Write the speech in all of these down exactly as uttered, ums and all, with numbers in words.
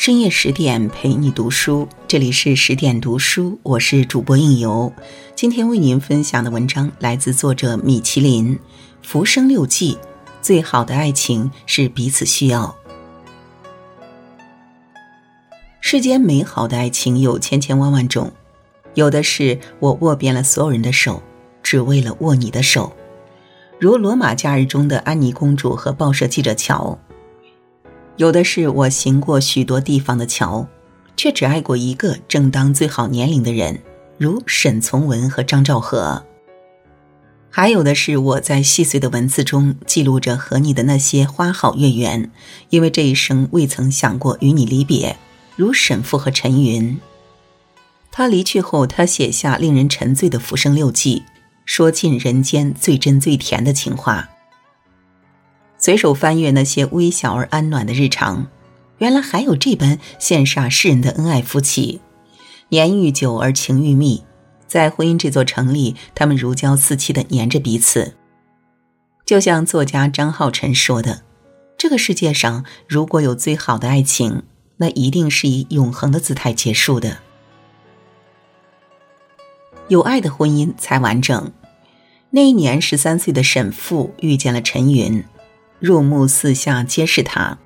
深夜十点陪你读书，这里是十点读书，我是主播应由。今天为您分享的文章来自作者米其林，《浮生六记》，最好的爱情是彼此需要。世间美好的爱情有千千万万种，有的是我握遍了所有人的手，只为了握你的手，如罗马假日中的安妮公主和报社记者乔。有的是我行过许多地方的桥，却只爱过一个正当最好年龄的人，如沈从文和张兆和。还有的是我在细碎的文字中记录着和你的那些花好月圆，因为这一生未曾想过与你离别，如沈复和陈云。他离去后，他写下令人沉醉的浮生六记，说尽人间最真最甜的情话。随手翻阅那些微小而安暖的日常，原来还有这般羡煞世人的恩爱夫妻，年愈久而情愈密，在婚姻这座城里，他们如胶似漆地粘着彼此。就像作家张浩晨说的，这个世界上如果有最好的爱情，那一定是以永恒的姿态结束的。有爱的婚姻才完整。那一年十三岁的沈复遇见了陈云，入目四下皆是他，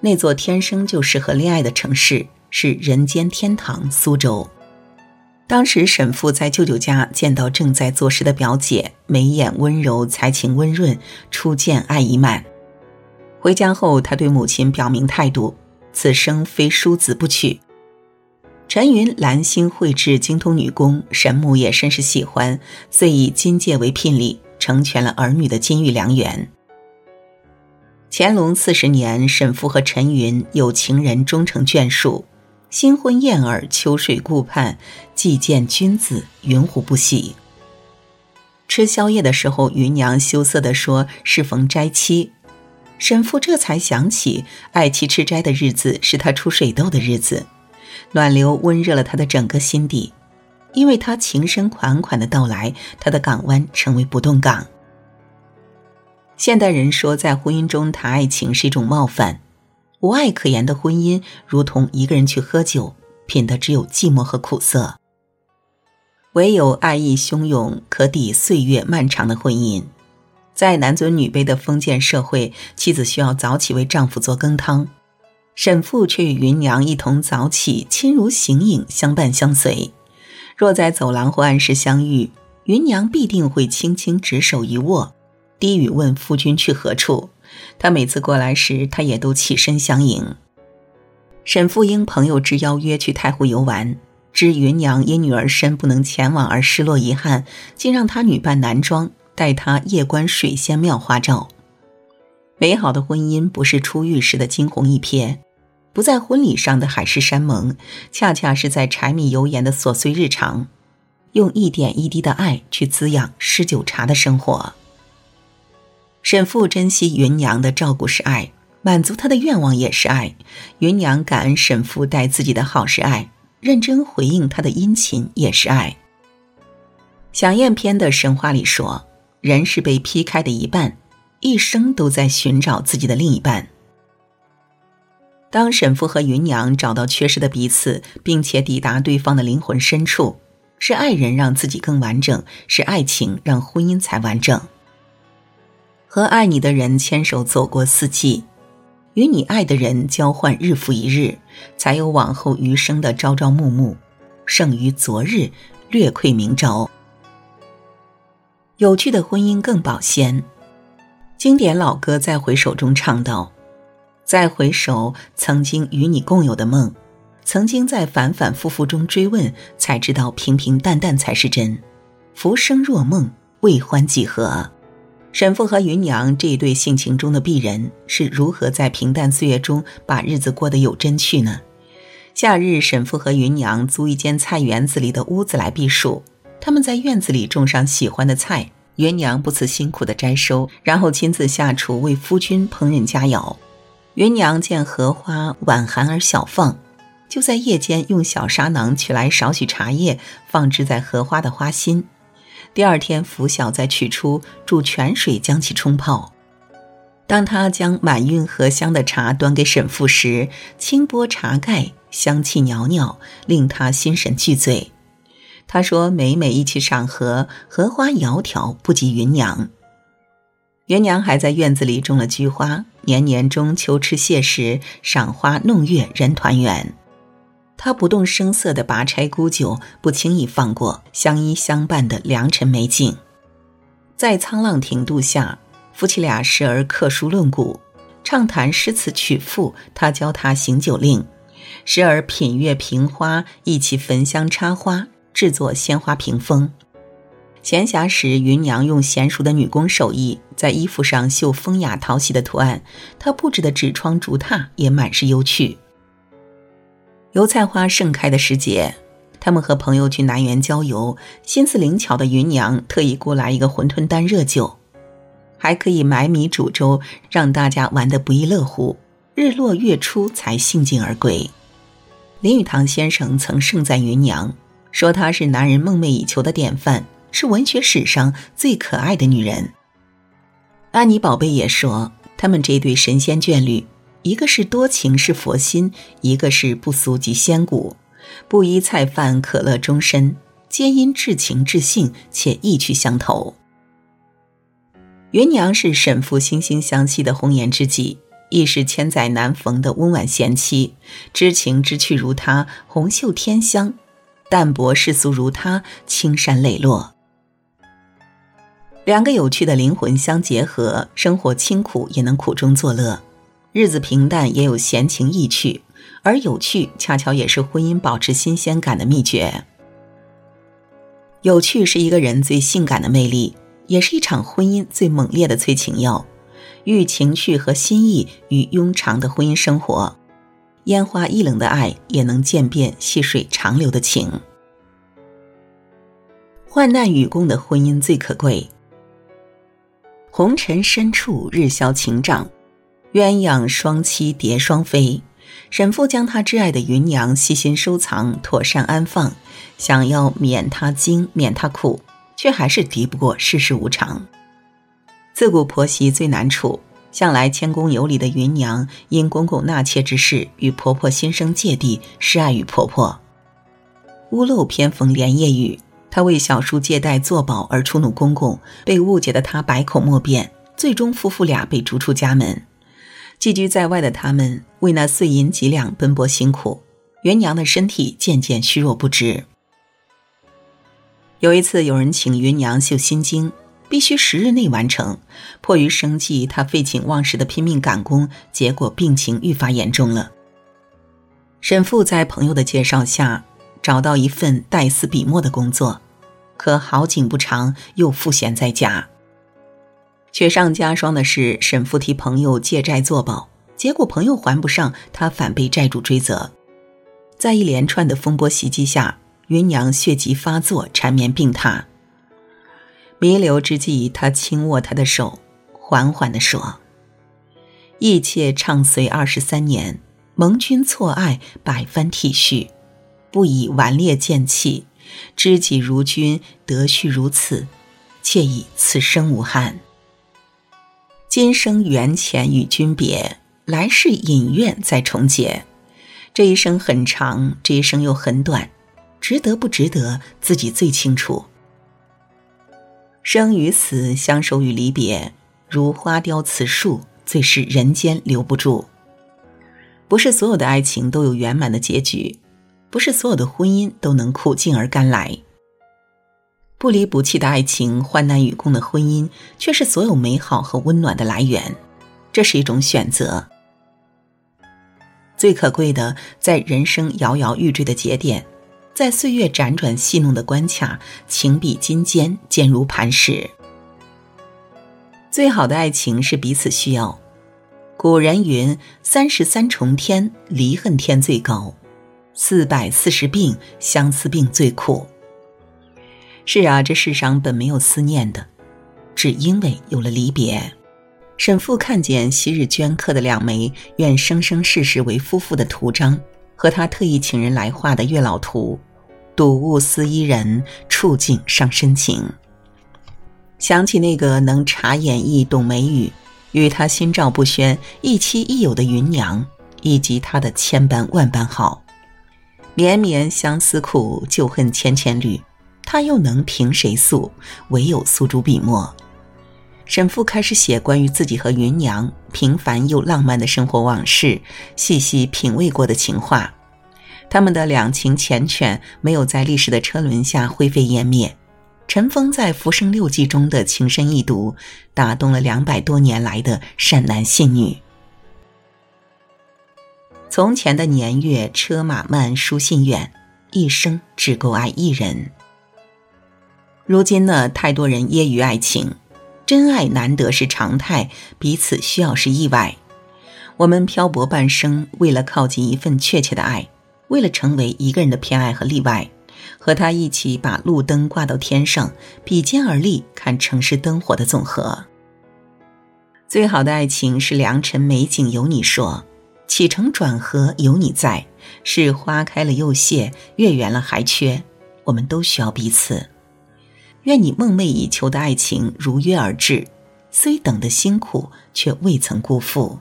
那座天生就适合恋爱的城市是人间天堂苏州。当时沈复在舅舅家见到正在做事的表姐，眉眼温柔，才情温润，初见爱已满。回家后他对母亲表明态度，此生非淑子不娶。陈云兰心蕙质，精通女工，沈母也甚是喜欢，遂以金戒为聘礼，成全了儿女的金玉良缘。乾隆四十年，沈复和陈云有情人终成眷属，新婚燕尔，秋水顾盼，既见君子，云胡不喜。吃宵夜的时候，芸娘羞涩地说适逢斋期，沈复这才想起爱妻吃斋的日子是他出水痘的日子，暖流温热了他的整个心底，因为他情深款款的到来，他的港湾成为不动港。现代人说在婚姻中谈爱情是一种冒犯，无爱可言的婚姻如同一个人去喝酒，品的只有寂寞和苦涩。唯有爱意汹涌，可抵岁月漫长的婚姻。在男尊女卑的封建社会，妻子需要早起为丈夫做羹汤，沈复却与芸娘一同早起，亲如形影，相伴相随。若在走廊或暗室相遇，芸娘必定会轻轻执手一握，低语问夫君去何处，他每次过来时，他也都起身相迎。沈复应朋友之邀约去太湖游玩，知芸娘因女儿身不能前往而失落遗憾，竟让她女扮男装，带她夜观水仙庙花照。美好的婚姻不是出狱时的惊鸿一瞥，不在婚礼上的海誓山盟，恰恰是在柴米油盐的琐碎日常，用一点一滴的爱去滋养诗酒茶的生活。沈复珍惜芸娘的照顾是爱，满足她的愿望也是爱，芸娘感恩沈复待自己的好是爱，认真回应她的殷勤也是爱。享宴篇的神话里说，人是被劈开的一半，一生都在寻找自己的另一半。当沈复和芸娘找到缺失的彼此，并且抵达对方的灵魂深处，是爱人让自己更完整，是爱情让婚姻才完整。和爱你的人牵手走过四季，与你爱的人交换日复一日，才有往后余生的朝朝暮暮，胜于昨日，略愧明朝。有趣的婚姻更保鲜。经典老歌在回首中唱道，在回首曾经与你共有的梦，曾经在反反复复中追问，才知道平平淡淡才是真，浮生若梦，未欢几何。沈复和芸娘这一对性情中的璧人，是如何在平淡岁月中把日子过得有真趣呢？夏日，沈复和芸娘租一间菜园子里的屋子来避暑，他们在院子里种上喜欢的菜，芸娘不辞辛苦的摘收，然后亲自下厨为夫君烹饪佳肴。芸娘见荷花晚寒而小放，就在夜间用小沙囊取来少许茶叶，放置在荷花的花心，第二天拂晓再取出，注泉水将其冲泡。当他将满运荷香的茶端给沈父时，轻拨茶盖，香气袅袅，令他心神俱醉。他说每每一起赏荷，荷花窈窕，不及芸娘。芸娘还在院子里种了菊花，年年中秋吃蟹时，赏花弄月，人团圆。他不动声色地拔钗沽酒，不轻易放过相依相伴的良辰美景。在沧浪亭渡下，夫妻俩时而刻书论古，畅谈诗词曲赋，他教他行酒令；时而品阅瓶花，一起焚香插花，制作鲜花屏风。闲暇时，芸娘用娴熟的女工手艺在衣服上绣风雅讨喜的图案，她布置的纸窗竹榻也满是幽趣。油菜花盛开的时节，他们和朋友去南园郊游，心思灵巧的芸娘特意雇来一个馄饨单热酒，还可以买米煮粥，让大家玩得不亦乐乎，日落月出才兴尽而归。林语堂先生曾盛赞芸娘，说她是男人梦寐以求的典范，是文学史上最可爱的女人。安妮宝贝也说，他们这对神仙眷侣，一个是多情是佛心，一个是不俗即仙骨，不依菜饭可乐终身，皆因至情至性，且意趣相投。芸娘是沈父惺惺相惜的红颜知己，亦是千载难逢的温婉贤妻。知情知趣如她，红袖添香；淡泊世俗如她，青山磊落。两个有趣的灵魂相结合，生活清苦也能苦中作乐，日子平淡也有闲情逸趣，而有趣恰巧也是婚姻保持新鲜感的秘诀。有趣是一个人最性感的魅力，也是一场婚姻最猛烈的催情药，寓情趣和心意于庸长的婚姻生活，烟花易冷的爱也能渐变细水长流的情。患难与共的婚姻最可贵。红尘深处日消情长，鸳鸯双栖蝶双飞。沈父将他挚爱的芸娘悉心收藏，妥善安放，想要免他惊免他苦，却还是敌不过世事无常。自古婆媳最难处，向来谦恭有礼的芸娘因公公纳妾之事与婆婆心生芥蒂，失爱于婆婆。屋漏偏逢连夜雨，她为小叔借贷作保而触怒公公，被误解的她百口莫辩，最终夫妇俩被逐出家门。寄居在外的他们为那碎银几两奔波辛苦，芸娘的身体渐渐虚弱不支。有一次有人请芸娘绣心经，必须十日内完成，迫于生计，她废寝忘食的拼命赶工，结果病情愈发严重了。沈父在朋友的介绍下找到一份代丝笔墨的工作，可好景不长，又赋闲在家。雪上加霜的是，沈父替朋友借债作保，结果朋友还不上，他反被债主追责。在一连串的风波袭击下，芸娘血疾发作，缠绵病榻。弥留之际，他轻握她的手，缓缓地说：“义妾唱随二十三年，蒙君错爱，百番体恤，不以顽劣见弃，知己如君，得续如此，妾以此生无憾。今生缘浅与君别，来世隐愿再重结。这一生很长，这一生又很短，值得不值得，自己最清楚。生与死，相守与离别，如花凋此树，最是人间留不住。不是所有的爱情都有圆满的结局，不是所有的婚姻都能苦尽而甘来。不离不弃的爱情，患难与共的婚姻，却是所有美好和温暖的来源。这是一种选择。最可贵的，在人生摇摇欲坠的节点，在岁月辗转戏弄的关卡，情比金坚，坚如磐石。最好的爱情是彼此需要。古人云：“三十三重天，离恨天最高；四百四十病，相思病最苦。”是啊，这世上本没有思念的，只因为有了离别。沈父看见昔日镌刻的两枚愿生生世世为夫妇的图章，和他特意请人来画的月老图，睹物思伊人，触景伤深情。想起那个能察演绎懂眉宇，与他心照不宣、一妻一友的芸娘，以及他的千般万般好。绵绵相思苦，旧恨千千缕，他又能凭谁诉？唯有诉诸笔墨。沈复开始写关于自己和芸娘平凡又浪漫的生活往事，细细品味过的情话。他们的两情缱绻没有在历史的车轮下灰飞烟灭，尘封在《浮生六记》中的情深意笃，打动了两百多年来的善男信女。从前的年月，车马慢，书信远，一生只够爱一人。如今呢，太多人揶揄爱情，真爱难得是常态，彼此需要是意外。我们漂泊半生，为了靠近一份确切的爱，为了成为一个人的偏爱和例外，和他一起把路灯挂到天上，比肩而立，看城市灯火的总和。最好的爱情是良辰美景有你说，起承转合有你在，是花开了又谢，月圆了还缺，我们都需要彼此。愿你梦寐以求的爱情如约而至，虽等得辛苦，却未曾辜负。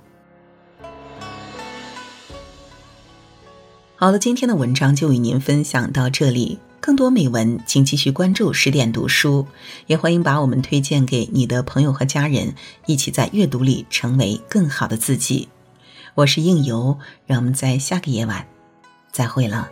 好了，今天的文章就与您分享到这里。更多美文，请继续关注十点读书，也欢迎把我们推荐给你的朋友和家人，一起在阅读里成为更好的自己。我是应由，让我们在下个夜晚再会了。